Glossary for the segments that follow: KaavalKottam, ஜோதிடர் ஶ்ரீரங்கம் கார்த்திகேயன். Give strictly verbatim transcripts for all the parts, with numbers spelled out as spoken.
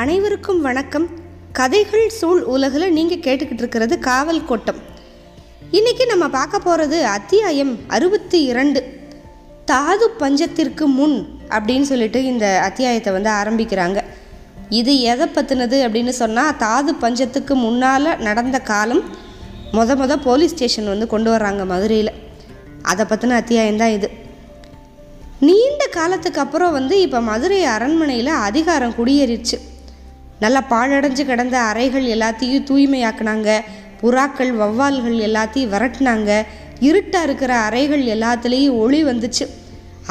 அனைவருக்கும் வணக்கம். கதைகள் சூழ் உலகில் நீங்கள் கேட்டுக்கிட்டு இருக்கிறது காவல் கோட்டம். இன்றைக்கி நம்ம பார்க்க போகிறது அத்தியாயம் அறுபத்தி இரண்டு தாது பஞ்சத்திற்கு முன் அப்படின்னு சொல்லிட்டு இந்த அத்தியாயத்தை வந்து ஆரம்பிக்கிறாங்க. இது எதை பற்றினது அப்படின்னு சொன்னால், தாது பஞ்சத்துக்கு முன்னால் நடந்த காலம் மொத மொதல் போலீஸ் ஸ்டேஷன் வந்து கொண்டு வர்றாங்க மதுரையில், அதை பற்றின அத்தியாயம்தான் இது. நீண்ட காலத்துக்கு அப்புறம் வந்து இப்போ மதுரை அரண்மனையில் அதிகாரம் குடியேறிடுச்சு. நல்லா பாழடைஞ்சு கிடந்த அறைகள் எல்லாத்தையும் தூய்மையாக்குனாங்க. புறாக்கள் வௌவால்கள் எல்லாத்தையும் விரட்டினாங்க. இருட்டாக இருக்கிற அறைகள் எல்லாத்துலேயும் ஒளி வந்துச்சு.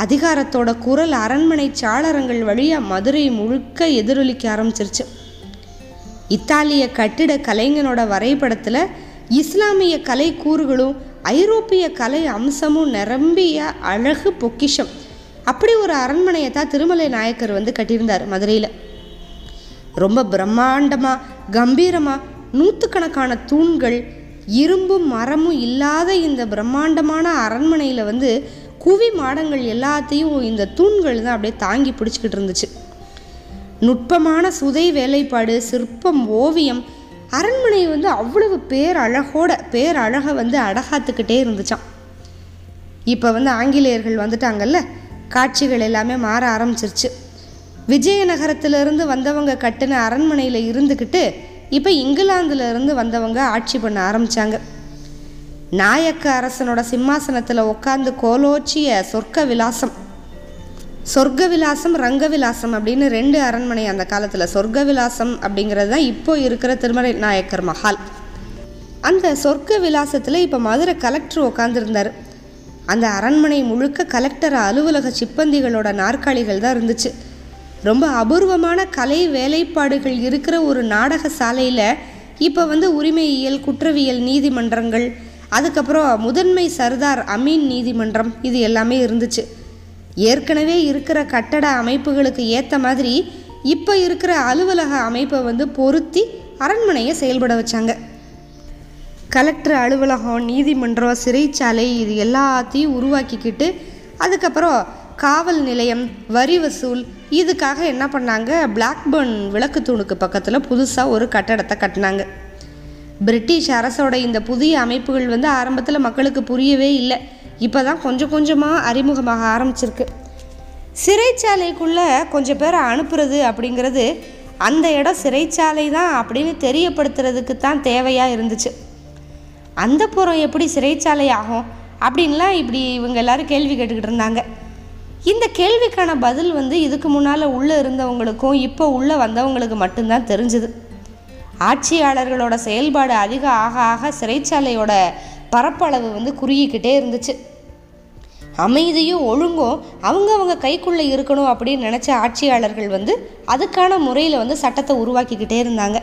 அதிகாரத்தோட குரல் அரண்மனை சாளரங்கள் வழியாக மதுரை முழுக்க எதிரொலிக்க ஆரம்பிச்சிருச்சு. இத்தாலிய கட்டிட கலைஞனோட வரைபடத்தில் இஸ்லாமிய கலை கூறுகளும் ஐரோப்பிய கலை அம்சமும் நிரம்பிய அழகு பொக்கிஷம் அப்படி ஒரு அரண்மனையை தான் திருமலை நாயக்கர் வந்து கட்டியிருந்தார் மதுரையில். ரொம்ப பிரம்மாண்டமாக கம்பீரமாக நூற்றுக்கணக்கான தூண்கள், இரும்பும் மரமும் இல்லாத இந்த பிரம்மாண்டமான அரண்மனையில் வந்து குவி மாடங்கள் எல்லாத்தையும் இந்த தூண்கள் தான் அப்படியே தாங்கி பிடிச்சிக்கிட்டு இருந்துச்சு. நுட்பமான சுதை வேலைப்பாடு, சிற்பம், ஓவியம், அரண்மனை வந்து அவ்வளவு பேரழகோட பேரழகை வந்து அடகாத்துக்கிட்டே இருந்துச்சான். இப்போ வந்து ஆங்கிலேயர்கள் வந்துட்டாங்கல்ல, காட்சிகள் எல்லாமே மாற ஆரம்பிச்சிருச்சு. விஜயநகரத்திலிருந்து வந்தவங்க கட்டின அரண்மனையில் இருந்துக்கிட்டு இப்போ இங்கிலாந்துலேருந்து வந்தவங்க ஆட்சி பண்ண ஆரம்பித்தாங்க. நாயக்க அரசனோட சிம்மாசனத்தில் உட்காந்து கோலோச்சிய சொர்க்க விலாசம் சொர்க்க விலாசம் ரங்க விலாசம் அப்படின்னு ரெண்டு அரண்மனை அந்த காலத்தில். சொர்க்க விலாசம் அப்படிங்கிறது தான் இப்போ இருக்கிற திருமலை நாயக்கர் மஹால். அந்த சொர்க்க விலாசத்தில் இப்போ மதுரை கலெக்டர் உட்காந்துருந்தார். அந்த அரண்மனை முழுக்க கலெக்டர் அலுவலக சிப்பந்திகளோட நாற்காலிகள் தான் இருந்துச்சு. ரொம்ப அபூர்வமான கலை வேலைப்பாடுகள் இருக்கிற ஒரு நாடக சாலையில் இப்போ வந்து உரிமையியல், குற்றவியல் நீதிமன்றங்கள், அதுக்கப்புறம் முதன்மை சர்தார் அமீன் நீதிமன்றம், இது எல்லாமே இருந்துச்சு. ஏற்கனவே இருக்கிற கட்டட அமைப்புகளுக்கு ஏற்ற மாதிரி இப்போ இருக்கிற அலுவலக அமைப்பை வந்து பொருத்தி அரண்மனையை செயல்பட வச்சாங்க. கலெக்டர் அலுவலகம், நீதிமன்றம், சிறைச்சாலை, இது எல்லாத்தையும் உருவாக்கிக்கிட்டு அதுக்கப்புறம் காவல் நிலையம், வரி வசூல், இதுக்காக என்ன பண்ணாங்க, பிளாக்பர்ன் விளக்கு தூணுக்கு பக்கத்தில் புதுசாக ஒரு கட்டடத்தை கட்டினாங்க. பிரிட்டிஷ் அரசோட இந்த புதிய அமைப்புகள் வந்து ஆரம்பத்தில் மக்களுக்கு புரியவே இல்லை, இப்போ தான் கொஞ்சம் கொஞ்சமாக அறிமுகமாக ஆரம்பிச்சிருக்கு. சிறைச்சாலைக்குள்ளே கொஞ்சம் பேரை அனுப்புறது அப்படிங்கிறது அந்த இடம் சிறைச்சாலை தான் அப்படின்னு தெரியப்படுத்துறதுக்கு தான் தேவையாக இருந்துச்சு. அந்த புறம் எப்படி சிறைச்சாலை ஆகும் அப்படின்லாம் இப்படி இவங்க எல்லோரும் கேள்வி கேட்டுக்கிட்டு இருந்தாங்க. இந்த கேள்விக்கான பதில் வந்து இதுக்கு முன்னால் உள்ளே இருந்தவங்களுக்கும் இப்போ உள்ளே வந்தவங்களுக்கு மட்டும்தான் தெரிஞ்சுது. ஆட்சியாளர்களோட செயல்பாடு அதிக ஆக ஆக சிறைச்சாலையோட பரப்பளவு வந்து குறுகிக்கிட்டே இருந்துச்சு. அமைதியும் ஒழுங்கும் அவங்க அவங்க கைக்குள்ளே இருக்கணும் அப்படின்னு நினச்ச ஆட்சியாளர்கள் வந்து அதுக்கான முறையில் வந்து சட்டத்தை உருவாக்கிக்கிட்டே இருந்தாங்க.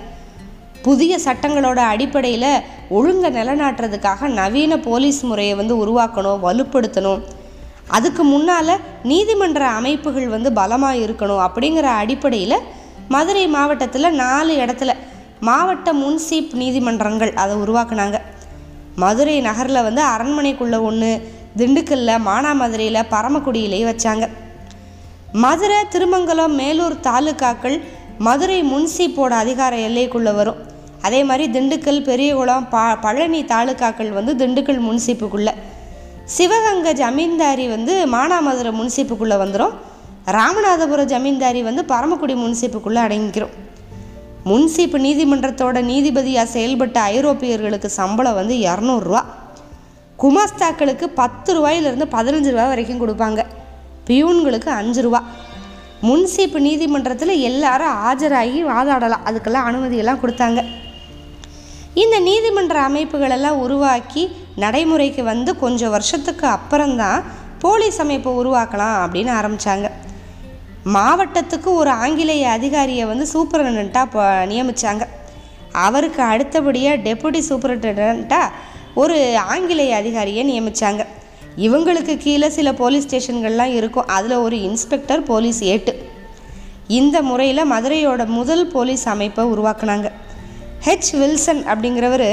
புதிய சட்டங்களோட அடிப்படையில் ஒழுங்கை நிலைநாட்டுறதுக்காக நவீன போலீஸ் முறையை வந்து உருவாக்கணும், வலுப்படுத்தணும். அதுக்கு முன்னால் நீதிமன்ற அமைப்புகள் வந்து பலமாக இருக்கணும் அப்படிங்கிற அடிப்படையில் மதுரை மாவட்டத்தில் நாலு இடத்துல மாவட்ட முன்சீப் நீதிமன்றங்கள் அதை உருவாக்குனாங்க. மதுரை நகரில் வந்து அரண்மனைக்குள்ளே ஒன்று, திண்டுக்கல்ல, மானாமதுரையில், பரமக்குடியிலேயே வச்சாங்க. மதுரை, திருமங்கலம், மேலூர் தாலுக்காக்கள் மதுரை முன்சீப்போட அதிகார எல்லைக்குள்ளே வரும். அதே மாதிரி திண்டுக்கல், பெரியகுளம், ப பழனி தாலுக்காக்கள் வந்து திண்டுக்கல் முன்சீப்புக்குள்ளே, சிவகங்கை ஜமீன்தாரி வந்து மானாமதுரை முன்சீப்புக்குள்ளே வந்துடும், ராமநாதபுரம் ஜமீன்தாரி வந்து பரமக்குடி முன்சீப்புக்குள்ளே அடங்கிக்கிறோம். முன்சீப்பு நீதிமன்றத்தோட நீதிபதியாக செயல்பட்ட ஐரோப்பியர்களுக்கு சம்பளம் வந்து இரநூறுவா, குமாஸ்தாக்களுக்கு பத்து ரூபாயிலிருந்து பதினஞ்சு ரூபா வரைக்கும் கொடுப்பாங்க, பியூன்களுக்கு அஞ்சு ரூபா. முன்சீப்பு நீதிமன்றத்தில் எல்லாரும் ஆஜராகி வாதாடலாம், அதுக்கெல்லாம் அனுமதியெல்லாம் கொடுத்தாங்க. இந்த நீதிமன்ற அமைப்புகளெல்லாம் உருவாக்கி நடைமுறைக்கு வந்து கொஞ்சம் வருஷத்துக்கு அப்புறம்தான் போலீஸ் அமைப்பை உருவாக்கலாம் அப்படின்னு ஆரம்பித்தாங்க. மாவட்டத்துக்கு ஒரு ஆங்கிலேய அதிகாரியை வந்து சூப்பரண்டாக இப்போ நியமித்தாங்க. அவருக்கு அடுத்தபடியாக டெப்புட்டி சூப்பரண்டாக ஒரு ஆங்கிலேய அதிகாரியை நியமித்தாங்க. இவங்களுக்கு கீழே சில போலீஸ் ஸ்டேஷன்கள்லாம் இருக்கும், அதில் ஒரு இன்ஸ்பெக்டர், போலீஸ் ஏட்டு. இந்த முறையில் மதுரையோட முதல் போலீஸ் அமைப்பை உருவாக்குனாங்க. ஹெச் வில்சன் அப்படிங்கிறவர்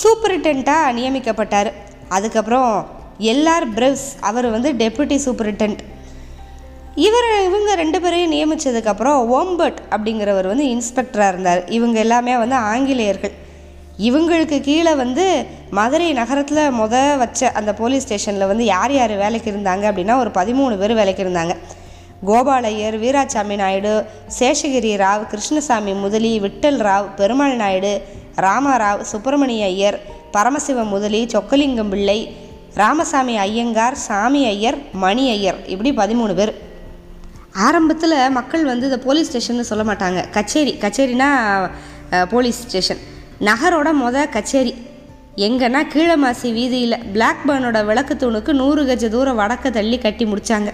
சூப்பரிண்டெண்ட்டாக நியமிக்கப்பட்டார். அதுக்கப்புறம் எல்ஆர் பிரவ்ஸ், அவர் வந்து டெப்புட்டி சூப்பரிண்டெண்ட். இவர் இவங்க ரெண்டு பேரையும் நியமித்ததுக்கப்புறம் ஓம்பர்ட் அப்படிங்கிறவர் வந்து இன்ஸ்பெக்டராக இருந்தார். இவங்க எல்லாமே வந்து ஆங்கிலேயர்கள். இவங்களுக்கு கீழே வந்து மதுரை நகரத்தில் முத வச்ச அந்த போலீஸ் ஸ்டேஷனில் வந்து யார் யார் வேலைக்கு இருந்தாங்க அப்படின்னா ஒரு பதிமூணு பேர் வேலைக்கு இருந்தாங்க. கோபாலையர், வீராசாமி நாயுடு, சேஷகிரி ராவ், கிருஷ்ணசாமி முதலி, விட்டல் ராவ், பெருமாள் நாயுடு, ராமராவ், சுப்பிரமணிய ஐயர், பரமசிவ முதலி, சொக்கலிங்கம் பிள்ளை, ராமசாமி ஐயங்கார், சாமி ஐயர், மணி ஐயர், இப்படி பதிமூணு பேர். ஆரம்பத்தில் மக்கள் வந்து இந்த போலீஸ் ஸ்டேஷன்னு சொல்ல மாட்டாங்க. கச்சேரி, கச்சேரினா போலீஸ் ஸ்டேஷன், நகரோட மொதல் கச்சேரி எங்கன்னா கீழமாசி வீதியில் பிளாக்பர்னோட விளக்கு தூணுக்கு நூறு கஜ தூரம் வடக்க தள்ளி கட்டி முடித்தாங்க.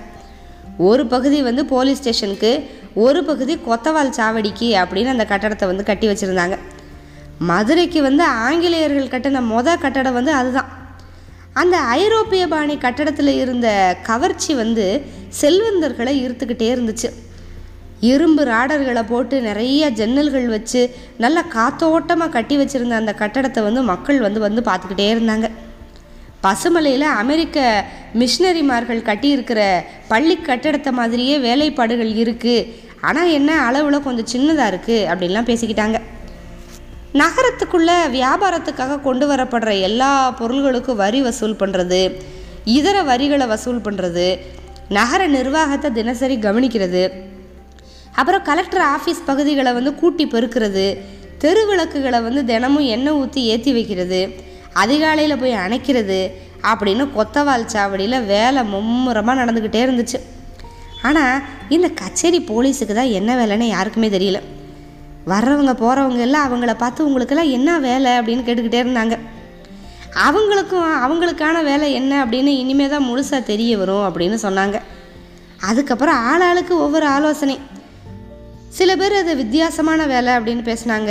ஒரு பகுதி வந்து போலீஸ் ஸ்டேஷனுக்கு, ஒரு பகுதி கொத்தவால் சாவடிக்கு அப்படின்னு அந்த கட்டடத்தை வந்து கட்டி வச்சுருந்தாங்க. மதுரைக்கு வந்து ஆங்கிலேயர்கள் கட்டின மொதல் கட்டடம் வந்து அதுதான். அந்த ஐரோப்பிய பாணி கட்டடத்தில் இருந்த கவர்ச்சி வந்து செல்வந்தர்களை ஈர்த்துக்கிட்டே இருந்துச்சு. இரும்பு ராடர்களை போட்டு நிறைய ஜன்னல்கள் வச்சு நல்லா காத்தோட்டமாக கட்டி வச்சுருந்த அந்த கட்டடத்தை வந்து மக்கள் வந்து வந்து பார்த்துக்கிட்டே இருந்தாங்க. பசுமலையில் அமெரிக்க மிஷினரிமார்கள் கட்டியிருக்கிற பள்ளி கட்டடத்தை மாதிரியே வேலைப்பாடுகள் இருக்குது, ஆனால் என்ன அளவில் கொஞ்சம் சின்னதாக இருக்குது அப்படின்லாம் பேசிக்கிட்டாங்க. நகரத்துக்குள்ளே வியாபாரத்துக்காக கொண்டு வரப்படுற எல்லா பொருள்களுக்கும் வரி வசூல் பண்ணுறது, இதர வரிகளை வசூல் பண்ணுறது, நகர நிர்வாகத்தை தினசரி கவனிக்கிறது, அப்புறம் கலெக்டர் ஆஃபீஸ் பகுதிகளை வந்து கூட்டி பெருக்கிறது, தெரு விளக்குகளை வந்து தினமும் எண்ணெய் ஊற்றி ஏற்றி வைக்கிறது, அதிகாலையில் போய் அணைக்கிறது அப்படின்னு கொத்தவால் சாவடியில் வேலை மும்முரமாக நடந்துக்கிட்டே இருந்துச்சு. ஆனால் இந்த கச்சேரி போலீஸுக்கு தான் என்ன வேலைன்னு யாருக்குமே தெரியல. வர்றவங்க போகிறவங்க எல்லாம் அவங்கள பார்த்து உங்களுக்கெல்லாம் என்ன வேலை அப்படின்னு கேட்டுக்கிட்டே இருந்தாங்க. அவங்களுக்கும் அவங்களுக்கான வேலை என்ன அப்படின்னு இனிமேல் தான் முழுசாக தெரிய வரும் அப்படின்னு சொன்னாங்க. அதுக்கப்புறம் ஆளாளுக்கு ஒவ்வொரு ஆலோசனை. சில பேர் அது வித்தியாசமான வேலை அப்படின்னு பேசினாங்க,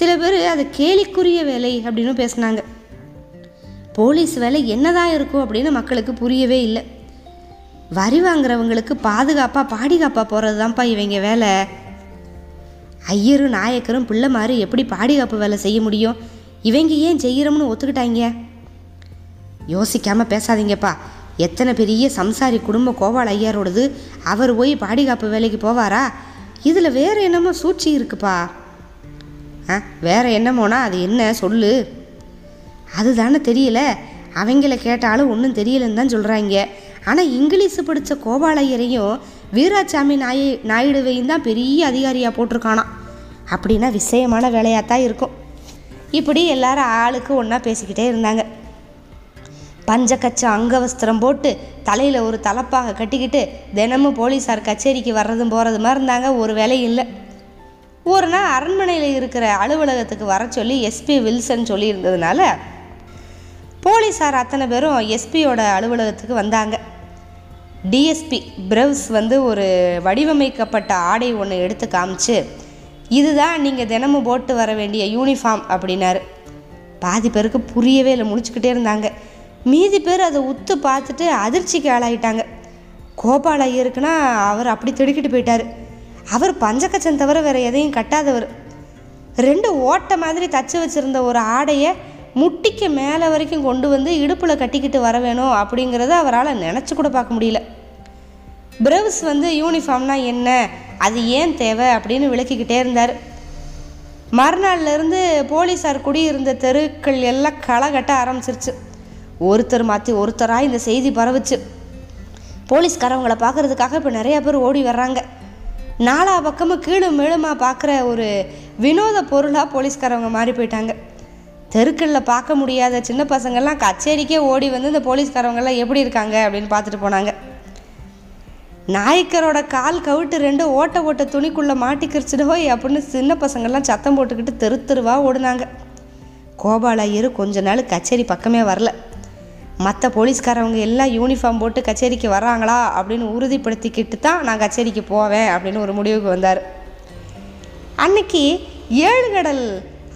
சில பேர் அது கேலிக்குரிய வேலை அப்படின்னு பேசினாங்க. போலீஸ் வேலை என்னதான் இருக்கும் அப்படின்னு மக்களுக்கு புரியவே இல்லை. வரி வாங்குறவங்களுக்கு பாதுகாப்பாக பாடிகாப்பாக போகிறது தான்ப்பா இவங்க வேலை. ஐயரும் நாயக்கரும் பிள்ளை மாதிரி எப்படி பாடிகாப்பு வேலை செய்ய முடியும், இவங்க ஏன் செய்கிறோம்னு ஒத்துக்கிட்டாங்க? யோசிக்காமல் பேசாதீங்கப்பா, எத்தனை பெரிய சம்சாரி குடும்ப கோபால் ஐயரோடது, அவர் போய் பாடிகாப்பு வேலைக்கு போவாரா? இதில் வேறு என்னமோ சூழ்ச்சி இருக்குப்பா. ஆ, வேறு என்னமோனா அது என்ன சொல்லு? அதுதானே தெரியல, அவங்கள கேட்டாலும் ஒன்றும் தெரியலன்னு தான் சொல்கிறாங்க. ஆனால் இங்கிலீஷு படித்த கோபாலையரையும் வீராசாமி நாயு நாயுடுவையும் தான் பெரிய அதிகாரியாக போட்டிருக்கானாம். அப்படின்னா விஷயமான வேலையாக தான் இருக்கும். இப்படி எல்லாரும் ஆளுக்கு ஒன்றா பேசிக்கிட்டே இருந்தாங்க. பஞ்சக்கச்ச அங்கவஸ்திரம் போட்டு தலையில் ஒரு தலைப்பாக கட்டிக்கிட்டு தினமும் போலீஸார் கச்சேரிக்கு வர்றதும் போகிறதுமா இருந்தாங்க. ஒரு வேலையும் இல்லை. ஒரு நாள் அரண்மனையில் இருக்கிற அலுவலகத்துக்கு வர சொல்லி எஸ்பி வில்சன் சொல்லி இருந்ததுனால போலீஸார் அத்தனை பேரும் எஸ்பியோட அலுவலகத்துக்கு வந்தாங்க. டிஎஸ்பி பிரவ்ஸ் வந்து ஒரு வடிவமைக்கப்பட்ட ஆடை ஒன்று எடுத்து காமிச்சு, இதுதான் நீங்கள் தினமும் போட்டு வர வேண்டிய யூனிஃபார்ம் அப்படின்னாரு. பாதி பேருக்கு புரியவே இல்லை, முடிச்சுக்கிட்டே இருந்தாங்க. மீதி பேர் அதை உத்து பார்த்துட்டு அதிர்ச்சிக்கு ஆளாகிட்டாங்க. கோபால் ஐயருக்குன்னா அவர் அப்படி திடுக்கிட்டு போயிட்டார். அவர் பஞ்சக்கச்சம் தவிர வேறு எதையும் கட்டாதவர். ரெண்டு ஓட்டை மாதிரி தச்சு வச்சுருந்த ஒரு ஆடையை முட்டிக்கு மேலே வரைக்கும் கொண்டு வந்து இடுப்பில் கட்டிக்கிட்டு வர வேணும் அப்படிங்கிறத அவரால் நினச்சி கூட பார்க்க முடியல. பிரவுஸ் வந்து யூனிஃபார்ம்னா என்ன, அது ஏன் தேவை அப்படின்னு விளக்கிக்கிட்டே இருந்தார். மறுநாள்லேருந்து போலீஸார் குடியிருந்த தெருக்கள் எல்லாம் களை கட்ட ஆரம்பிச்சிருச்சு. ஒருத்தர் மாற்றி ஒருத்தராக இந்த செய்தி பரவுச்சு. போலீஸ்காரவங்களை பார்க்குறதுக்காக இப்போ நிறையா பேர் ஓடி வர்றாங்க. நாலா பக்கமும் கீழும் மேலுமாக பார்க்குற ஒரு வினோத பொருளாக போலீஸ்காரவங்க மாறி போயிட்டாங்க. தெருக்களில் பார்க்க முடியாத சின்ன பசங்கள்லாம் கச்சேரிக்கே ஓடி வந்து இந்த போலீஸ்காரவங்கெல்லாம் எப்படி இருக்காங்க அப்படின்னு பார்த்துட்டு போனாங்க. நாயக்கரோட கால் கவிட்டு ரெண்டு ஓட்ட ஓட்ட துணிக்குள்ளே மாட்டிக்கிறிச்சிடுவோ அப்படின்னு சின்ன பசங்கள்லாம் சத்தம் போட்டுக்கிட்டு தெரு தெருவாக ஓடுனாங்க. கோபால் ஐயர் கொஞ்ச நாள் கச்சேரி பக்கமே வரல. மற்ற போலீஸ்காரவங்க எல்லாம் யூனிஃபார்ம் போட்டு கச்சேரிக்கு வர்றாங்களா அப்படின்னு உறுதிப்படுத்திக்கிட்டு தான் நான் கச்சேரிக்கு போவேன் அப்படின்னு ஒரு முடிவுக்கு வந்தார். அன்னைக்கு ஏழுகடல்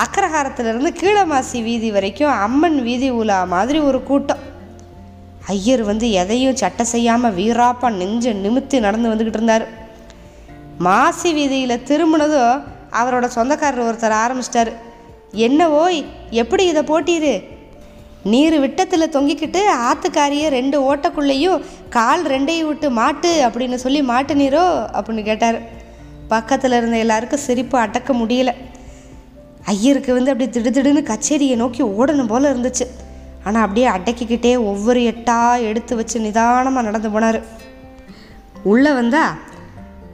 அக்ரஹாரத்திலிருந்து கீழமாசி வீதி வரைக்கும் அம்மன் வீதி உலா மாதிரி ஒரு கூட்டம். ஐயர் வந்து எதையும் சட்டை செய்யாமல் வீராப்பா நெஞ்ச நிமித்தி நடந்து வந்துக்கிட்டு இருந்தார். மாசி வீதியில் திரும்பினதும் அவரோட சொந்தக்காரர் ஒருத்தர் ஆரம்பிச்சிட்டாரு, என்ன ஓய் எப்படி இதை போட்டீரு, நீர் விட்டத்தில் தொங்கிக்கிட்டு ஆத்துக்காரியை ரெண்டு ஓட்டக்குள்ளேயும் கால் ரெண்டையும் விட்டு மாட்டு அப்படின்னு சொல்லி மாட்டு நீரோ அப்படின்னு கேட்டார். பக்கத்தில் இருந்த எல்லாருக்கும் சிரிப்பு அடக்க முடியல. ஐயருக்கு வந்து அப்படியே திடுதிடுன்னு கச்சேரியை நோக்கி ஓடணும் போல் இருந்துச்சு. ஆனால் அப்படியே அடக்கிக்கிட்டே ஒவ்வொரு எட்டாக எடுத்து வச்சு நிதானமாக நடந்து போனார். உள்ளே வந்தா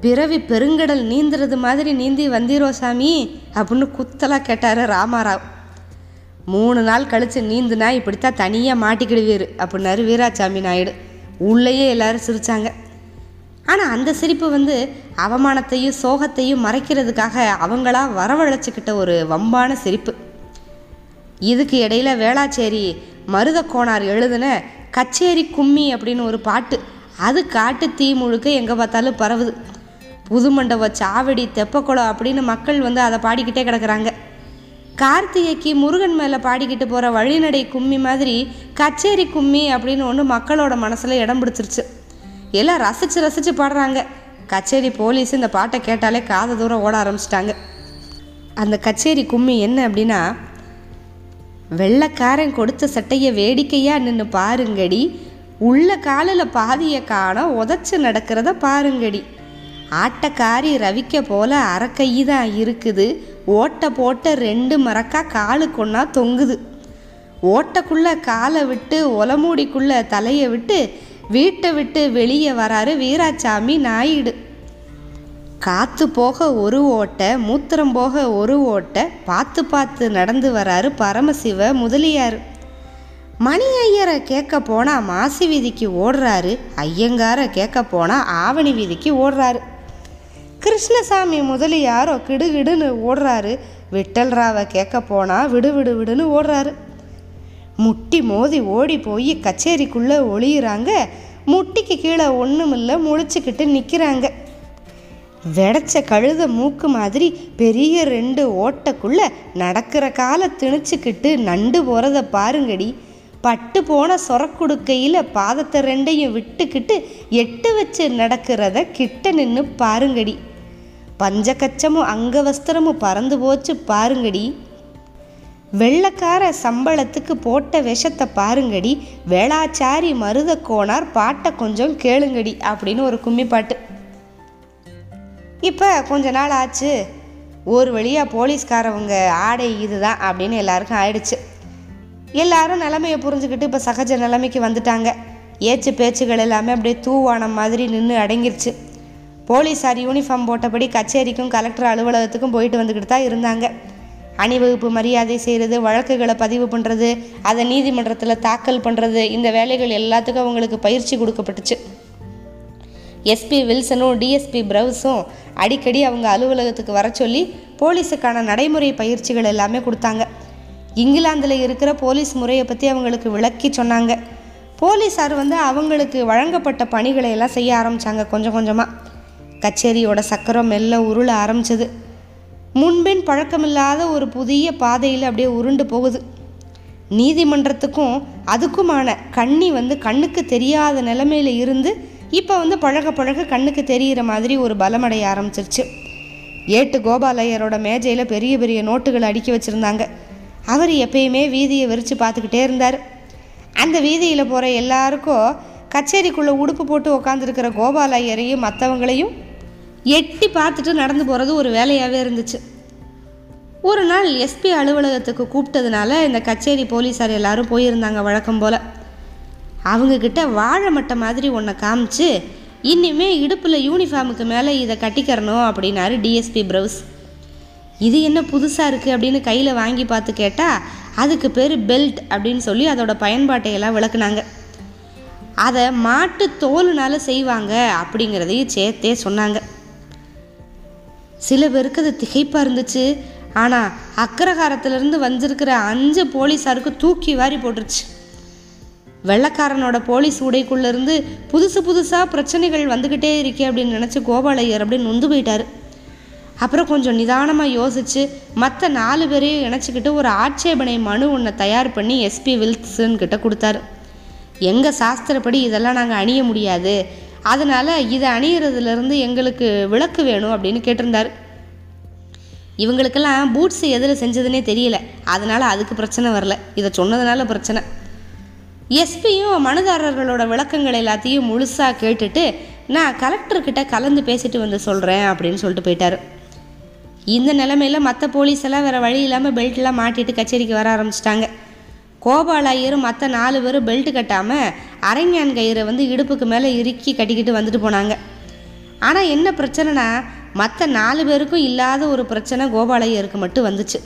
பிறவி பெருங்கடல் நீந்துறது மாதிரி நீந்தி வந்தீரோ சாமி அப்படின்னு குத்தலாக கேட்டார் ராமாராவ். மூணு நாள் கழித்து நீந்துனா இப்படித்தான் தனியாக மாட்டிக்கிடுவீர் அப்படின்னாரு வீராசாமி நாயுடு. உள்ளேயே எல்லாரும் சிரித்தாங்க. ஆனால் அந்த சிரிப்பு வந்து அவமானத்தையும் சோகத்தையும் மறைக்கிறதுக்காக அவங்களா வரவழைச்சிக்கிட்ட ஒரு வம்பான சிரிப்பு. இதுக்கு இடையில வேளாச்சேரி மருதக்கோணார் எழுதின கச்சேரி கும்மி அப்படின்னு ஒரு பாட்டு, அது காட்டு தீ முழுக்க எங்கே பார்த்தாலும் பரவுது. புது மண்டப சாவடி தெப்பக்குளம் அப்படின்னு மக்கள் வந்து அதை பாடிக்கிட்டே கிடக்கிறாங்க. கார்த்திகைக்கு முருகன் மேலே பாடிக்கிட்டு போகிற வழிநடை கும்மி மாதிரி கச்சேரி கும்மி அப்படின்னு ஒன்று மக்களோட மனசில் இடம் பிடிச்சிருச்சு. எல்லாம் ரசித்து ரசித்து பாடுறாங்க. கச்சேரி போலீஸ் இந்த பாட்டை கேட்டாலே காதை தூரம் ஓட ஆரம்பிச்சிட்டாங்க. அந்த கச்சேரி கும்மி என்ன அப்படின்னா, வெள்ளைக்காரன் கொடுத்த சட்டையை வேடிக்கையாக நின்று பாருங்கடி, உள்ள காலில் பாதியை காண உதச்சி நடக்கிறத பாருங்கடி, ஆட்டக்காரி ரவிக்க போல அரைக்கையி தான் இருக்குது, ஓட்டை போட்ட ரெண்டு மரக்கா காலு கொண்டா தொங்குது, ஓட்டக்குள்ளே காலை விட்டு ஒலமூடிக்குள்ளே தலையை விட்டு வீட்டை விட்டு வெளியே வராரு வீராசாமி நாயுடு. காற்று போக ஒரு ஓட்டை, மூத்திரம் போக ஒரு ஓட்டை, பார்த்து பார்த்து நடந்து வராரு பரமசிவ முதலியார். மணி ஐயரை கேட்க போனால் மாசி வீதிக்கு ஓடுறாரு, ஐயங்காரை கேட்க போனால் ஆவணி வீதிக்கு ஓடுறாரு, கிருஷ்ணசாமி முதலியாரோ கிடுகிடுன்னு ஓடுறாரு, விட்டல்ராவை கேட்க போனால் விடு விடு விடுன்னு ஓடுறாரு. முட்டி மோதி ஓடி போய் கச்சேரிக்குள்ளே ஒளியிறாங்க. முட்டிக்கு கீழே ஒன்றுமில்லை முழிச்சுக்கிட்டு நிற்கிறாங்க. வெடைச்ச கழுத மூக்கு மாதிரி பெரிய ரெண்டு ஓட்டக்குள்ளே நடக்கிற காலை திணிச்சுக்கிட்டு நண்டு போகிறத பாருங்கடி, பட்டு போன சொரக்குடுக்கையில் பாதத்தை ரெண்டையும் விட்டுக்கிட்டு எட்டு வச்சு நடக்கிறத கிட்ட நின்று பாருங்கடி, பஞ்சகச்சமும் அங்கவஸ்திரமும் பறந்து போச்சு பாருங்கடி, வெள்ளைக்கார சம்பளத்துக்கு போட்ட விஷத்தை பாருங்கடி, வேளாச்சாரி மருத கோணார் பாட்டை கொஞ்சம் கேளுங்கடி அப்படின்னு ஒரு கும்மி பாட்டு. இப்போ கொஞ்ச நாள் ஆச்சு. ஒரு வழியாக போலீஸ்காரவங்க ஆடை இதுதான் அப்படின்னு எல்லாருக்கும் ஆயிடுச்சு. எல்லாரும் நிலைமையை புரிஞ்சுக்கிட்டு இப்போ சகஜ நிலைமைக்கு வந்துட்டாங்க. ஏச்சு பேச்சுகள் எல்லாமே அப்படியே தூவானம் மாதிரி நின்று அடங்கிருச்சு. போலீஸார் யூனிஃபார்ம் போட்டபடி கச்சேரிக்கும் கலெக்டர் அலுவலகத்துக்கும் போயிட்டு வந்துக்கிட்டு தான் இருந்தாங்க. அணிவகுப்பு மரியாதை செய்கிறது, வழக்குகளை பதிவு பண்ணுறது, அதை நீதிமன்றத்தில் தாக்கல் பண்ணுறது, இந்த வேலைகள் எல்லாத்துக்கும் அவங்களுக்கு பயிற்சி கொடுக்கப்பட்டுச்சு. எஸ்பி வில்சனும் டிஎஸ்பி பிரவுஸும் அடிக்கடி அவங்க அலுவலகத்துக்கு வர சொல்லி போலீஸுக்கான நடைமுறை பயிற்சிகள் எல்லாமே கொடுத்தாங்க. இங்கிலாந்தில் இருக்கிற போலீஸ் முறையை பற்றி அவங்களுக்கு விளக்கி சொன்னாங்க. போலீஸார் வந்து அவங்களுக்கு வழங்கப்பட்ட பணிகளை எல்லாம் செய்ய ஆரம்பித்தாங்க. கொஞ்சம் கொஞ்சமாக கச்சேரியோட சக்கரம் மெல்ல உருள ஆரம்பிச்சது. முன்பின் பழக்கமில்லாத ஒரு புதிய பாதையில் அப்படியே உருண்டு போகுது. நீதிமன்றத்துக்கும் அதுக்குமான கண்ணி வந்து கண்ணுக்கு தெரியாத நிலைமையில் இருந்து இப்போ வந்து பழக பழக கண்ணுக்கு தெரிகிற மாதிரி ஒரு பலமடைய ஆரம்பிச்சிருச்சு. ஏட்டு கோபாலையரோட மேஜையில் பெரிய பெரிய நோட்டுகளை அடுக்கி வச்சுருந்தாங்க. அவர் எப்பயுமே வீதியை விரித்து பார்த்துக்கிட்டே இருந்தார். அந்த வீதியில் போகிற எல்லாருக்கும் கச்சேரிக்குள்ளே உடுப்பு போட்டு உக்காந்துருக்கிற கோபாலையரையும் மற்றவங்களையும் எட்டி பார்த்துட்டு நடந்து போகிறது ஒரு வேலையாகவே இருந்துச்சு. ஒரு நாள் எஸ்பி அலுவலகத்துக்கு கூப்பிட்டதுனால இந்த கச்சேரி போலீஸார் எல்லாரும் போயிருந்தாங்க வழக்கம் போல். அவங்கக்கிட்ட வாழை மட்டை மாதிரி ஒன்றை காமிச்சு, இனிமேல் இடுப்பில் யூனிஃபார்முக்கு மேலே இதை கட்டிக்கிறணும் அப்படின்னாரு டிஎஸ்பி பிரவுஸ். இது என்ன புதுசாக இருக்குது அப்படின்னு கையில் வாங்கி பார்த்து கேட்டால் அதுக்கு பேர் பெல்ட் அப்படின்னு சொல்லி அதோட பயன்பாட்டையெல்லாம் விளக்குனாங்க. அதை மாட்டு தோலுனால செய்வாங்க அப்படிங்கிறதையும் சேர்த்தே சொன்னாங்க. சில பேருக்கு அது திகைப்பாக இருந்துச்சு. ஆனால் அக்ரஹாரத்திலேருந்து வந்திருக்கிற அஞ்சு போலீஸாருக்கு தூக்கி வாரி போட்டுருச்சு. வெள்ளைக்காரனோட போலீஸ் உடைக்குள்ளேருந்து புதுசு புதுசாக பிரச்சனைகள் வந்துக்கிட்டே இருக்கே அப்படின்னு நினச்சி கோபாலையர் அப்படின்னு நொந்து போயிட்டார். அப்புறம் கொஞ்சம் நிதானமாக யோசித்து மற்ற நாலு பேரையும் இணைச்சிக்கிட்டு ஒரு ஆட்சேபனை மனு ஒன்றை தயார் பண்ணி எஸ்பி வில்சன்கிட்ட கொடுத்தாரு. எங்கள் சாஸ்திரப்படி இதெல்லாம் நாங்கள் அணிய முடியாது, அதனால் இதை அணியிறதுலேருந்து எங்களுக்கு விளக்கு வேணும் அப்படின்னு கேட்டிருந்தார். இவங்களுக்கெல்லாம் பூட்ஸ் எதில் செஞ்சதுன்னே தெரியல, அதனால் அதுக்கு பிரச்சனை வரல, இதை சொன்னதுனால பிரச்சனை. எஸ்பியும் மனுதாரர்களோட விளக்கங்கள் எல்லாத்தையும் முழுசாக கேட்டுட்டு நான் கலெக்டர்கிட்ட கலந்து பேசிட்டு வந்து சொல்கிறேன் அப்படின்னு சொல்லிட்டு போயிட்டார். இந்த நிலமையில் மற்ற போலீஸ் எல்லாம் வேறு வழி இல்லாமல் பெல்ட்லாம் மாட்டிட்டு கச்சேரிக்கு வர ஆரம்பிச்சிட்டாங்க. கோபாலாயரும் மற்ற நாலு பேரும் பெல்ட்டு கட்டாமல் அரைஞான் கயிறை வந்து இடுப்புக்கு மேலே இறுக்கி கட்டிக்கிட்டு வந்துட்டு போனாங்க. ஆனால் என்ன பிரச்சனைனா மற்ற நாலு பேருக்கும் இல்லாத ஒரு பிரச்சனை கோபாலையருக்கு மட்டும் வந்துச்சு.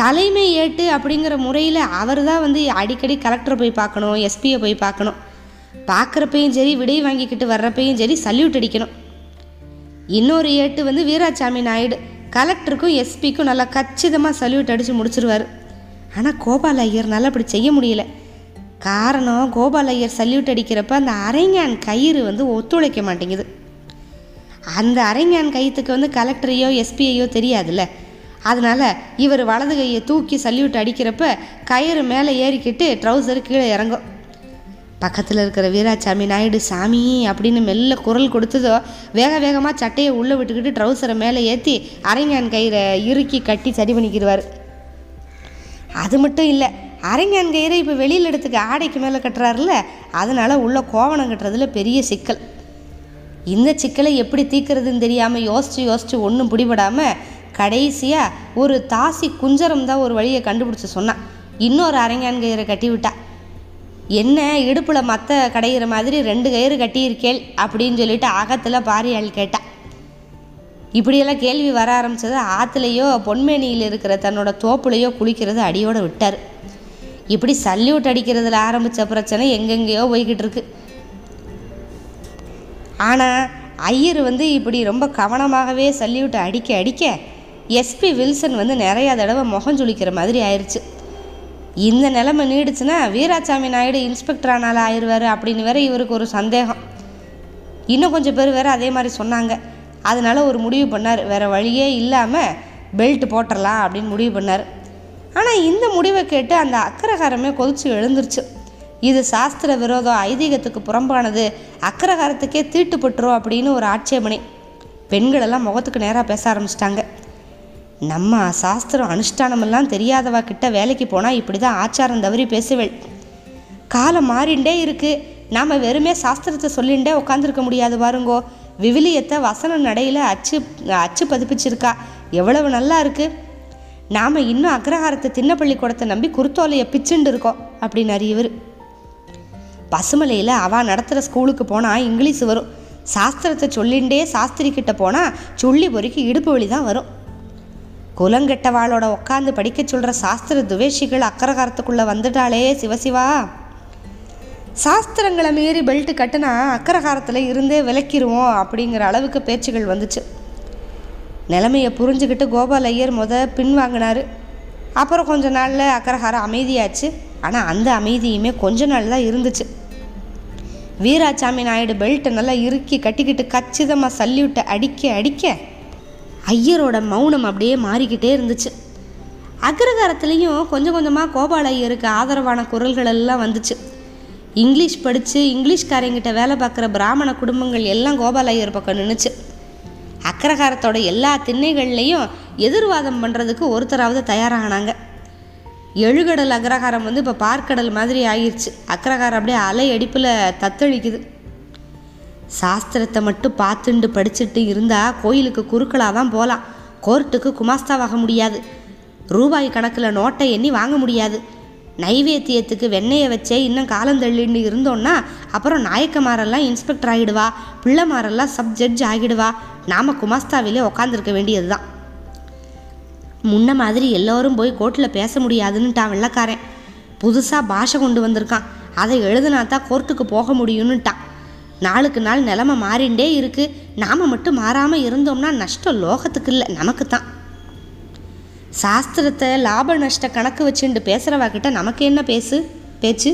தலைமை ஏட்டு அப்படிங்கிற முறையில் அவர் தான் வந்து அடிக்கடி கலெக்டர் போய் பார்க்கணும், எஸ்பியை போய் பார்க்கணும், பார்க்குறப்பையும் சரி விடை வாங்கிக்கிட்டு வர்றப்பையும் சரி சல்யூட் அடிக்கணும். இன்னொரு ஏட்டு வந்து வீராசாமி நாயுடு கலெக்டருக்கும் எஸ்பிக்கும் நல்லா கச்சிதமாக சல்யூட் அடித்து முடிச்சிருவார். ஆனால் கோபால் ஐயர்னால் அப்படி செய்ய முடியல. காரணம், கோபால் ஐயர் சல்யூட் அடிக்கிறப்ப அந்த அரைஞான் கயிறு வந்து ஒத்துழைக்க மாட்டேங்குது. அந்த அரைஞான் கயிற்றுக்கு வந்து கலெக்டரையோ எஸ்பியையோ தெரியாதுல்ல, அதனால் இவர் வலது கையை தூக்கி சல்யூட் அடிக்கிறப்ப கயிறு மேலே ஏறிக்கிட்டு ட்ரௌசர் கீழே இறங்கும். பக்கத்தில் இருக்கிற வீராசாமி நாயுடு சாமி அப்படின்னு மெல்ல குரல் கொடுத்ததோ வேக வேகமாக சட்டையை உள்ளே விட்டுக்கிட்டு ட்ரௌசரை மேலே ஏற்றி அரைஞான் கயிறை இறுக்கி கட்டி சரி பண்ணிக்கிடுவார். அது மட்டும் இல்லை, அரைஞான் கயிறை இப்போ வெளியில் எடுத்துக்க ஆடைக்கு மேலே கட்டுறாருல, அதனால் உள்ள கோவணம் கட்டுறதுல பெரிய சிக்கல். இந்த சிக்கலை எப்படி தீர்க்கிறதுன்னு தெரியாமல் யோசித்து யோசித்து ஒன்றும் பிடிபடாமல் கடைசியாக ஒரு தாசி குஞ்சரம் தான் ஒரு வழியை கண்டுபிடிச்சி சொன்னான். இன்னொரு அரைஞான் கயிறை கட்டி விட்டா, என்ன இடுப்பில் மற்ற கடையிற மாதிரி ரெண்டு கயிறு கட்டியிருக்கேள் அப்படின்னு சொல்லிட்டு அகத்தில் பாரியாள் கேட்டாள். இப்படியெல்லாம் கேள்வி வர ஆரம்பித்தது. ஆற்றுலையோ பொன்மேனியில் இருக்கிற தன்னோட தோப்புலையோ குளிக்கிறது அடியோடு விட்டார். இப்படி சல்யூட் அடிக்கிறதுல ஆரம்பித்த பிரச்சனை எங்கெங்கேயோ போய்கிட்டு இருக்கு. ஆனால் ஐயர் வந்து இப்படி ரொம்ப கவனமாகவே சல்யூட்டை அடிக்க அடிக்க எஸ்பி வில்சன் வந்து நிறையா தடவை முகம் சுளிக்கிற மாதிரி ஆயிடுச்சு. இந்த நிலைமை நீடிச்சுன்னா வீராசாமி நாயுடு இன்ஸ்பெக்டர் ஆனாலும் ஆயிடுவார் அப்படின்னு வேற இவருக்கு ஒரு சந்தேகம். இன்னும் கொஞ்சம் பேர் வேறு அதே மாதிரி சொன்னாங்க. அதனால் ஒரு முடிவு பண்ணார், வேறு வழியே இல்லாமல் பெல்ட் போட்டுடலாம் அப்படின்னு முடிவு பண்ணார். ஆனால் இந்த முடிவை கேட்டு அந்த அக்கரகாரமே கொதிச்சு எழுந்துருச்சு. இது சாஸ்திர விரோதம், ஐதீகத்துக்கு புறம்பானது, அக்கரகாரத்துக்கே தீட்டுப்பட்டுரும் அப்படின்னு ஒரு ஆட்சேபனை. பெண்களெல்லாம் முகத்துக்கு நேராக பேச ஆரம்பிச்சிட்டாங்க. நம்ம சாஸ்திரம் அனுஷ்டானமெல்லாம் தெரியாதவா கிட்ட வேலைக்கு போனால் இப்படி தான் ஆச்சாரம் தவறி பேசுவேள். காலம் மாறிண்டே இருக்குது, நாம் வெறுமே சாஸ்திரத்தை சொல்லிண்டே உட்காந்துருக்க முடியாது. பாருங்கோ, விவிலியத்தை வசன நடையில் அச்சு அச்சு பதிப்பிச்சிருக்கா, எவ்வளவு நல்லா இருக்குது. நாம் இன்னும் அக்ரஹாரத்தை தின்ன பள்ளிக்கூடத்தை நம்பி குருத்தோலையை பிச்சுண்டு இருக்கோம் அப்படின்னாரு இவர். பசுமலையில் அவள் நடத்துகிற ஸ்கூலுக்கு போனால் இங்கிலீஷ் வரும், சாஸ்திரத்தை சொல்லிண்டே சாஸ்திரிக்கிட்ட போனால் சொல்லி பொறுக்கி இடுப்பு வழி தான் வரும். குலங்கெட்டவாளோட உட்காந்து படிக்க சொல்கிற சாஸ்திர துவேஷிகள் அக்கரகாரத்துக்குள்ளே வந்துட்டாலே சிவசிவா. சாஸ்திரங்களை மீறி பெல்ட்டு கட்டுனா அக்கரகாரத்தில் இருந்தே விளக்கிடுவோம் அப்படிங்கிற அளவுக்கு பேச்சுகள் வந்துச்சு. நிலைமையை புரிஞ்சுக்கிட்டு கோபால் ஐயர் முத பின்வாங்கினார். அப்புறம் கொஞ்ச நாளில் அக்கரகாரம் அமைதியாச்சு. ஆனால் அந்த அமைதியுமே கொஞ்ச நாள் தான் இருந்துச்சு. வீராசாமி நாயுடு பெல்ட்டை நல்லா இறுக்கி கட்டிக்கிட்டு கச்சிதமாக சல்யூட்டை அடிக்க அடிக்க ஐயரோட மௌனம் அப்படியே மாறிக்கிட்டே இருந்துச்சு. அக்ரகாரத்துலேயும் கொஞ்சம் கொஞ்சமாக கோபால் ஐயருக்கு ஆதரவான குரல்கள் எல்லாம் வந்துச்சு. இங்கிலீஷ் படித்து இங்கிலீஷ்காரங்கிட்ட வேலை பார்க்குற பிராமண குடும்பங்கள் எல்லாம் கோபால் ஐயர் பக்கம் நின்றுச்சு. அக்ரகாரத்தோட எல்லா திண்ணைகள்லையும் எதிர்வாதம் பண்ணுறதுக்கு ஒருத்தராவது தயாராகினாங்க. எழுகடல் அக்ரகாரம் வந்து இப்போ பார்க்கடல் மாதிரி ஆகிருச்சு. அக்ரகாரம் அப்படியே அலை அடிப்பில் தத்தளிக்குது. சாஸ்திரத்தை மட்டும் பார்த்துண்டு படிச்சுட்டு இருந்தால் கோயிலுக்கு குருக்களாக தான் போகலாம், கோர்ட்டுக்கு குமாஸ்தாவாக முடியாது, ரூபாய் கணக்கில் நோட்டை எண்ணி வாங்க முடியாது, நைவேத்தியத்துக்கு வெண்ணெயை வச்சே இன்னும் காலந்தள்ளின்னு இருந்தோன்னா அப்புறம் நாயக்கமாரெல்லாம் இன்ஸ்பெக்டர் ஆகிடுவா, பிள்ளைமாரெல்லாம் சப் ஜட்ஜ் ஆகிடுவா, நாம் குமாஸ்தாவிலே உக்காந்துருக்க வேண்டியது தான். முன்ன மாதிரி எல்லோரும் போய் கோர்ட்டில் பேச முடியாதுன்னுட்டான் வெள்ளக்காரன். புதுசாக பாஷை கொண்டு வந்திருக்கான், அதை எழுதுனா தான் கோர்ட்டுக்கு போக முடியும்னுட்டான். நாளுக்கு நாள் நிலமை மாறிண்டே இருக்குது, நாம் மட்டும் மாறாமல் இருந்தோம்னா நஷ்டம் லோகத்துக்கு இல்லை, நமக்கு தான். சாஸ்திரத்தை லாப நஷ்ட கணக்கு வச்சுட்டு பேசுகிறவாக்கிட்ட நமக்கு என்ன பேசு பேச்சு?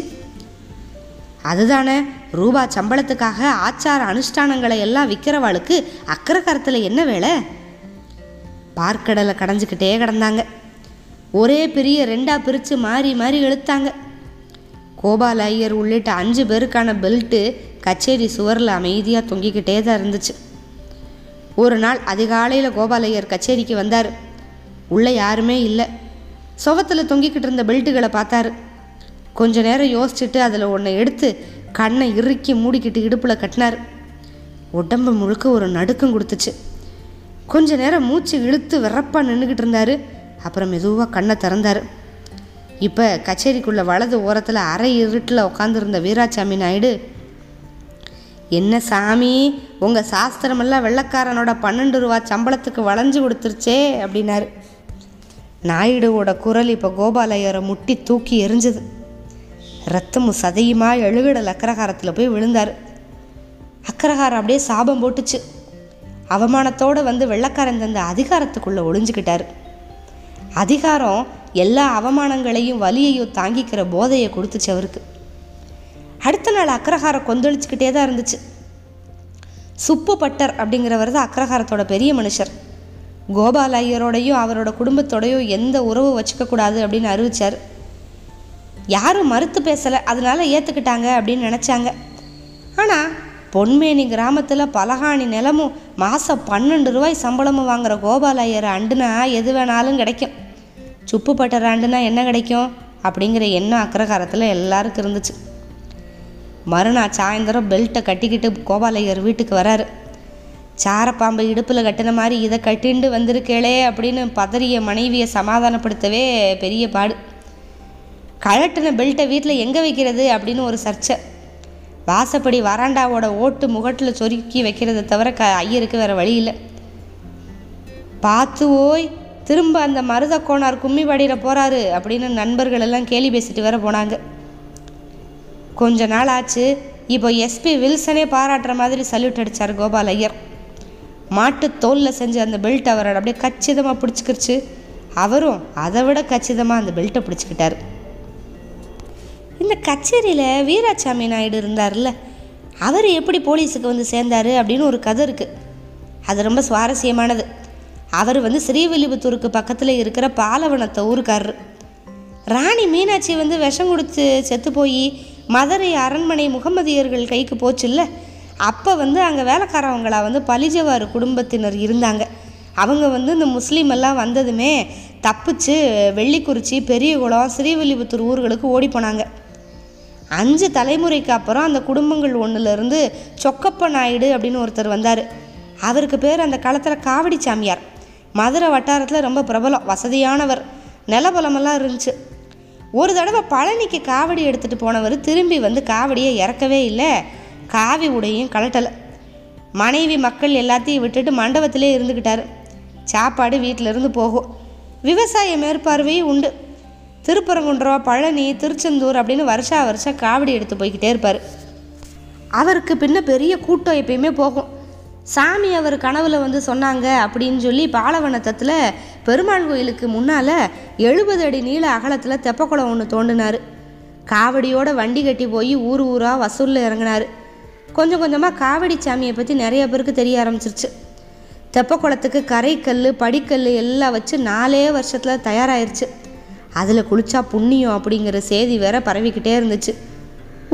அதுதானே, ரூபா சம்பளத்துக்காக ஆச்சார அனுஷ்டானங்களை எல்லாம் விற்கிறவாளுக்கு அக்கரகாரத்தில் என்ன வேலை? பார்க்கடலை கடைஞ்சிக்கிட்டே கிடந்தாங்க. ஒரே பெரிய ரெண்டாக பிரித்து மாறி மாறி இழுத்தாங்க. கோபால் ஐயர் உள்ளிட்ட அஞ்சு பேருக்கான பெல்ட்டு கச்சேரி சுவரில் அமைதியாக தொங்கிக்கிட்டே தான் இருந்துச்சு. ஒரு நாள் அதிகாலையில் கோபால் ஐயர் கச்சேரிக்கு வந்தார். உள்ளே யாருமே இல்லை. சுவத்தில் தொங்கிக்கிட்டு இருந்த பெல்ட்டுகளை பார்த்தாரு. கொஞ்ச நேரம் யோசிச்சுட்டு அதில் ஒன்றை எடுத்து கண்ணை இறுக்கி மூடிக்கிட்டு இடுப்பில் கட்டினார். உடம்பு முழுக்க ஒரு நடுக்கம் கொடுத்துச்சு. கொஞ்ச நேரம் மூச்சு இழுத்து விறப்பாக நின்றுக்கிட்டு இருந்தார். அப்புறம் மெதுவாக கண்ணை திறந்தார். இப்போ கச்சேரிக்குள்ளே வலது ஓரத்தில் அரை இருட்டில் உட்காந்துருந்த வீராசாமி நாயுடு, என்ன சாமி உங்கள் சாஸ்திரமெல்லாம் வெள்ளைக்காரனோட பன்னெண்டு ரூபா சம்பளத்துக்கு வளைஞ்சு கொடுத்துருச்சே அப்படின்னாரு. நாயுடுவோட குரல் இப்போ கோபாலையரை முட்டி தூக்கி எரிஞ்சது. ரத்தமும் சதையுமா எழுகிடல் அக்கரகாரத்தில் போய் விழுந்தார். அக்கரகாரம் அப்படியே சாபம் போட்டுச்சு. அவமானத்தோடு வந்து வெள்ளைக்காரன் தந்த அதிகாரத்துக்குள்ளே ஒளிஞ்சுக்கிட்டார். அதிகாரம் எல்லா அவமானங்களையும் வலியையும் தாங்கிக்கிற போதையை கொடுத்துச்சு அவருக்கு. அடுத்த நாள் அக்ரஹாரம் கொந்தளிச்சுக்கிட்டே தான் இருந்துச்சு. சுப்பு பட்டர் அப்படிங்கிறவர் தான் அக்ரஹாரத்தோட பெரிய மனுஷர். கோபால் ஐயரோடையும் அவரோட குடும்பத்தோடையும் எந்த உறவு வச்சுக்கக்கூடாது அப்படின்னு அறிவிச்சார். யாரும் மறுத்து பேசலை, அதனால ஏற்றுக்கிட்டாங்க அப்படின்னு நினச்சாங்க. ஆனால் பொன்மேனி கிராமத்தில் பலகாணி நிலமும் மாதம் பன்னெண்டு ரூபாய் சம்பளமும் வாங்குகிற கோபால் ஐயரை அண்டுனா எது வேணாலும் கிடைக்கும், சுப்பு பட்டர் ஆண்டுனா என்ன கிடைக்கும் அப்படிங்கிற எண்ணம் அக்ரஹாரத்தில் எல்லாருக்கும் இருந்துச்சு. மறுநாள் சாயந்தரம் பெல்ட்டை கட்டிக்கிட்டு கோபாலையர் வீட்டுக்கு வராரு. சாரப்பாம்பு இடுப்பில் கட்டின மாதிரி இதை கட்டிண்டு வந்திருக்கேளே அப்படின்னு பதறிய மனைவியை சமாதானப்படுத்தவே பெரிய பாடு. கழட்டின பெல்ட்டை வீட்டில் எங்கே வைக்கிறது அப்படின்னு ஒரு சர்ச்சை. வாசப்படி வராண்டாவோட ஓட்டு முகட்டில் சொருக்கி வைக்கிறத தவிர க ஐயருக்கு வேறு வழி இல்லை. பார்த்து ஓய், திரும்ப அந்த மருத கோணார் கும்மி பாடிட போகிறாரு அப்படின்னு நண்பர்களெல்லாம் கேலி பேசிட்டு வேற போனாங்க. கொஞ்ச நாள் ஆச்சு. இப்போ எஸ்பி வில்சனே பாராட்டுற மாதிரி சல்யூட் அடித்தார் கோபால் ஐயர். மாட்டு தோலில் செஞ்ச அந்த பெல்ட் அவரோட அப்படியே கச்சிதமாக பிடிச்சிக்கிருச்சு. அவரும் அதை விட கச்சிதமாக அந்த பெல்ட்டை பிடிச்சிக்கிட்டார். இந்த கச்சேரியில் வீராசாமி நாயுடு இருந்தார்ல, அவர் எப்படி போலீஸுக்கு வந்து சேர்ந்தார் அப்படின்னு ஒரு கதை இருக்குது. அது ரொம்ப சுவாரஸ்யமானது. அவர் வந்து ஸ்ரீவில்லிபுத்தூருக்கு பக்கத்தில் இருக்கிற பாலவனத்தை ஊருக்காரரு. ராணி மீனாட்சி வந்து விஷம் கொடுத்து செத்து போய் மதுரை அரண்மனை முகமதியர்கள் கைக்கு போச்சுல்ல, அப்போ வந்து அங்கே வேலைக்காரவங்களா வந்து பலிஜவாறு குடும்பத்தினர் இருந்தாங்க. அவங்க வந்து இந்த முஸ்லீமெல்லாம் வந்ததுமே தப்பிச்சு வெள்ளிக்குறிச்சி, பெரியகுளம், ஸ்ரீவில்லிபுத்தூர் ஊர்களுக்கு ஓடி போனாங்க. அஞ்சு தலைமுறைக்கு அப்புறம் அந்த குடும்பங்கள் ஒன்றுலேருந்து சொக்கப்ப நாயுடு அப்படின்னு ஒருத்தர் வந்தார். அவருக்கு பேர் அந்த காலத்தில் காவடி சாமியார். மதுரை வட்டாரத்தில் ரொம்ப பிரபலம், வசதியானவர், நிலபலமெல்லாம் இருந்துச்சு. ஒரு தடவை பழனிக்கு காவடி எடுத்துகிட்டு போனவர் திரும்பி வந்து காவடியை இறக்கவே இல்லை, காவி உடையும் கலட்டலை. மனைவி மக்கள் எல்லாத்தையும் விட்டுட்டு மண்டபத்திலே இருந்துக்கிட்டார். சாப்பாடு வீட்டிலேருந்து போகும், விவசாய மேற்பார்வையும் உண்டு. திருப்பரங்குன்றம், பழனி, திருச்செந்தூர் அப்படின்னு வருஷா வருஷம் காவடி எடுத்து போய்கிட்டே இருப்பார். அவருக்கு பின்ன பெரிய கூட்டம் எப்பயுமே போகும். சாமி அவர் கனவில் வந்து சொன்னாங்க அப்படின்னு சொல்லி பாலவனத்தில் பெருமாள் கோயிலுக்கு முன்னால் எழுபது அடி நீள அகலத்தில் தெப்பக்குளம் ஒன்று தோண்டினார். காவடியோட வண்டி கட்டி போய் ஊர் ஊராக வசூலில் இறங்கினார். கொஞ்சம் கொஞ்சமாக காவடி சாமியை பற்றி நிறைய பேருக்கு தெரிய ஆரம்பிச்சிருச்சு. தெப்பக்குளத்துக்கு கரைக்கல், படிக்கல் எல்லாம் வச்சு நாலே வருஷத்தில் தயாராகிருச்சு. அதில் குளிச்சா புண்ணியம் அப்படிங்கிற செய்தி வேற பரவிக்கிட்டே இருந்துச்சு.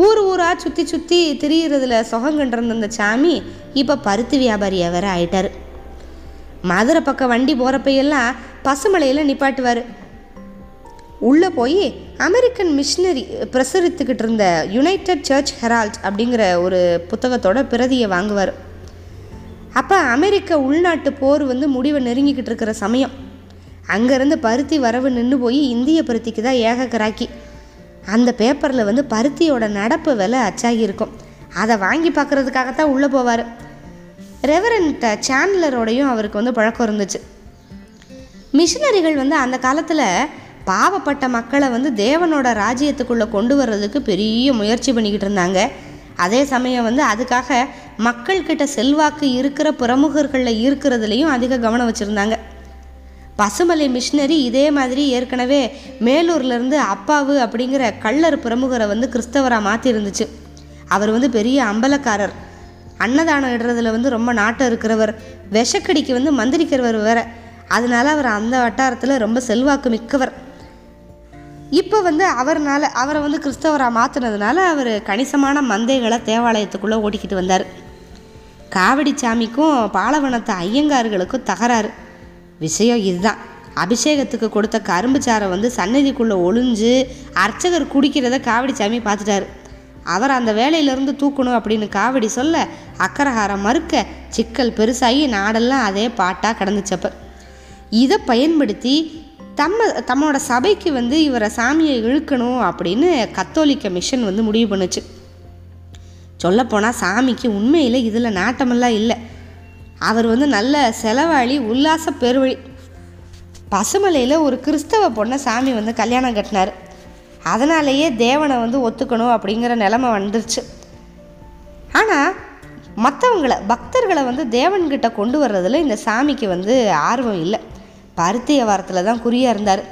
ஊர் ஊராக சுற்றி சுற்றி திரியிறதுல சுகங்கன்றிருந்த அந்த சாமி இப்போ பருத்தி வியாபாரியாக வேற ஆயிட்டார். மதுரை பக்கம் வண்டி போகிறப்பையெல்லாம் பசுமலையில் நிப்பாட்டுவார். உள்ளே போய் அமெரிக்கன் மிஷினரி பிரசுரித்துக்கிட்டு இருந்த யுனைடெட் சர்ச் ஹெரால்ட் அப்படிங்கிற ஒரு புத்தகத்தோட பிரதியை வாங்குவார். அப்போ அமெரிக்க உள்நாட்டு போர் வந்து முடிவை நெருங்கிக்கிட்டு இருக்கிற சமயம், அங்கேருந்து பருத்தி வரவு நின்று போய் இந்திய பருத்திக்கு தான் ஏக கிராக்கி. அந்த பேப்பரில் வந்து பருத்தியோட நடப்பு விலை அச்சாகி இருக்கும். அதை வாங்கி பார்க்குறதுக்காகத்தான் உள்ளே போவார். ரெவரண்ட் சாண்ட்லரோடையும் அவருக்கு வந்து பழக்கம் இருந்துச்சு. மிஷினரிகள் வந்து அந்த காலத்தில் பாவப்பட்ட மக்களை வந்து தேவனோட ராஜ்யத்துக்குள்ளே கொண்டு வர்றதுக்கு பெரிய முயற்சி பண்ணிக்கிட்டு இருந்தாங்க. அதே சமயம் வந்து அதுக்காக மக்கள்கிட்ட செல்வாக்கு இருக்கிற பிரமுகர்களில் இருக்கிறதுலையும் அதிக கவனம் வச்சுருந்தாங்க. பசுமலை மிஷினரி இதே மாதிரி ஏற்கனவே மேலூர்லேருந்து அப்பாவு அப்படிங்கிற கள்ளர் பிரமுகரை வந்து கிறிஸ்தவராக மாற்றிருந்துச்சு. அவர் வந்து பெரிய அம்பலக்காரர், அன்னதானம் இடுறதுல வந்து ரொம்ப நாட்டம் இருக்கிறவர், விஷக்கடிக்கு வந்து மந்திரிக்கிறவர் வேற. அதனால அவர் அந்த வட்டாரத்தில் ரொம்ப செல்வாக்கு மிக்கவர். இப்போ வந்து அவர்னால அவரை வந்து கிறிஸ்தவராக மாற்றினதுனால அவர் கணிசமான மந்தைகளை தேவாலயத்துக்குள்ளே ஓட்டிக்கிட்டு வந்தார். காவடி சாமிக்கும் பாலவனத்து ஐயங்கார்களுக்கும் தகராறு. விஷயம் இதுதான், அபிஷேகத்துக்கு கொடுத்த கரும்பு சாரை வந்து சன்னதிக்குள்ளே ஒளிஞ்சு அர்ச்சகர் குடிக்கிறத காவடி சாமி பார்த்துட்டாரு. அவர் அந்த வேலையிலேருந்து தூக்கணும் அப்படின்னு காவடி சொல்ல அக்கரஹாரம் மறுக்க சிக்கல் பெருசாகி நாடெல்லாம் அதே பாட்டாக கடந்துச்சப்ப இதை பயன்படுத்தி தம்ம தம்மோட சபைக்கு வந்து இவரை சாமியை இழுக்கணும் அப்படின்னு கத்தோலிக்க மிஷன் வந்து முடிவு பண்ணுச்சு. சொல்லப்போனால் சாமிக்கு உண்மையில் இதில் நாட்டமெல்லாம் இல்லை. அவர் வந்து நல்ல செலவாளி, உல்லாச பெருவழி. பசுமலையில் ஒரு கிறிஸ்தவ பொண்ணை சாமி வந்து கல்யாணம் கட்டினார். அதனாலேயே தேவனை வந்து ஒத்துக்கணும் அப்படிங்கிற நிலைமை வந்துருச்சு. ஆனால் மற்றவங்களை, பக்தர்களை வந்து தேவன்கிட்ட கொண்டு வர்றதில் இந்த சாமிக்கு வந்து ஆர்வம் இல்லை. பருத்திய வாரத்தில் தான் குறியாக இருந்தார்.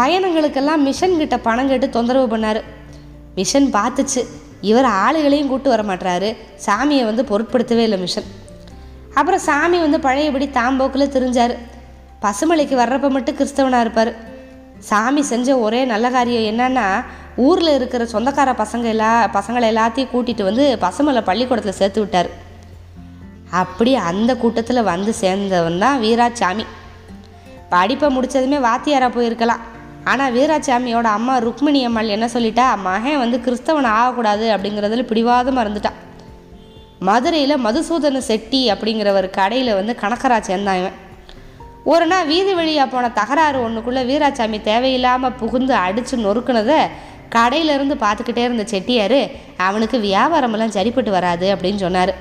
பயணங்களுக்கெல்லாம் மிஷன்கிட்ட பணம் கேட்டு தொந்தரவு பண்ணார். மிஷன் பார்த்துச்சு, இவர் ஆளுகளையும் கூப்பிட்டு வர மாட்டாரு, சாமியை வந்து பொருட்படுத்தவே இல்லை மிஷன். அப்புறம் சாமி வந்து பழையபடி தாம்போக்கில் திரிஞ்சார். பசுமலைக்கு வர்றப்ப மட்டும் கிறிஸ்தவனாக இருப்பார். சாமி செஞ்ச ஒரே நல்ல காரியம் என்னன்னா, ஊரில் இருக்கிற சொந்தக்கார பசங்க எல்லா பசங்களை எல்லாத்தையும் கூட்டிகிட்டு வந்து பசுமலை பள்ளிக்கூடத்தில் சேர்த்து விட்டார். அப்படி அந்த கூட்டத்தில் வந்து சேர்ந்தவன் தான் வீராசாமி. படிப்பை முடித்ததுமே வாத்தியாராக போயிருக்கலாம். ஆனால் வீராசாமியோட அம்மா ருக்மிணி அம்மாள் என்ன சொல்லிட்டா, மகன் வந்து கிறிஸ்தவன் ஆகக்கூடாது அப்படிங்கிறதுல பிடிவாதமாக இருந்துட்டான். மதுரையில் மதுசூதன செட்டி அப்படிங்கிற ஒரு கடையில் வந்து கணக்கராக சேர்ந்தான் இவன். ஒரு நாள் வீதி வழியாக போன தகராறு ஒன்றுக்குள்ளே வீராசாமி தேவையில்லாமல் புகுந்து அடித்து நொறுக்குனதை கடையிலேருந்து பார்த்துக்கிட்டே இருந்த செட்டியார் அவனுக்கு வியாபாரமெல்லாம் சரிப்பட்டு வராது அப்படின்னு சொன்னார்.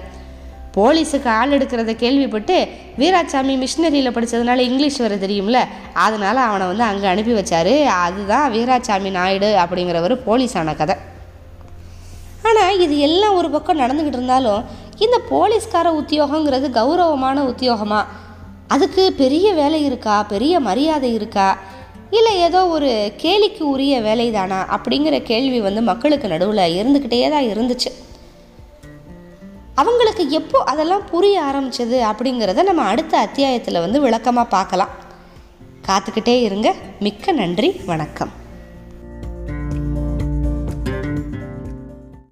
போலீஸுக்கு ஆள் எடுக்கிறத கேள்விப்பட்டு வீராசாமி மிஷினரியில் படித்ததுனால இங்கிலீஷ் வர தெரியும்ல, அதனால் அவனை வந்து அங்கே அனுப்பி வச்சாரு. அதுதான் வீராசாமி நாயுடு அப்படிங்கிறவர் போலீஸான கதை. ஆனால் இது எல்லாம் ஒரு பக்கம் நடந்துக்கிட்டு இருந்தாலும் இந்த போலீஸ்கார உத்தியோகங்கிறது கௌரவமான உத்தியோகமா, அதுக்கு பெரிய வேலை இருக்கா, பெரிய மரியாதை இருக்கா, இல்லை ஏதோ ஒரு கேலிக்கு உரிய வேலை தானா அப்படிங்கிற கேள்வி வந்து மக்களுக்கு நடுவில் இருந்துக்கிட்டே தான் இருந்துச்சு. அவங்களுக்கு எப்போ அதெல்லாம் புரிய ஆரம்பிச்சது அப்படிங்கிறத நம்ம அடுத்த அத்தியாயத்தில் வந்து விளக்கமாக பார்க்கலாம். காத்துக்கிட்டே இருங்க. மிக்க நன்றி. வணக்கம்.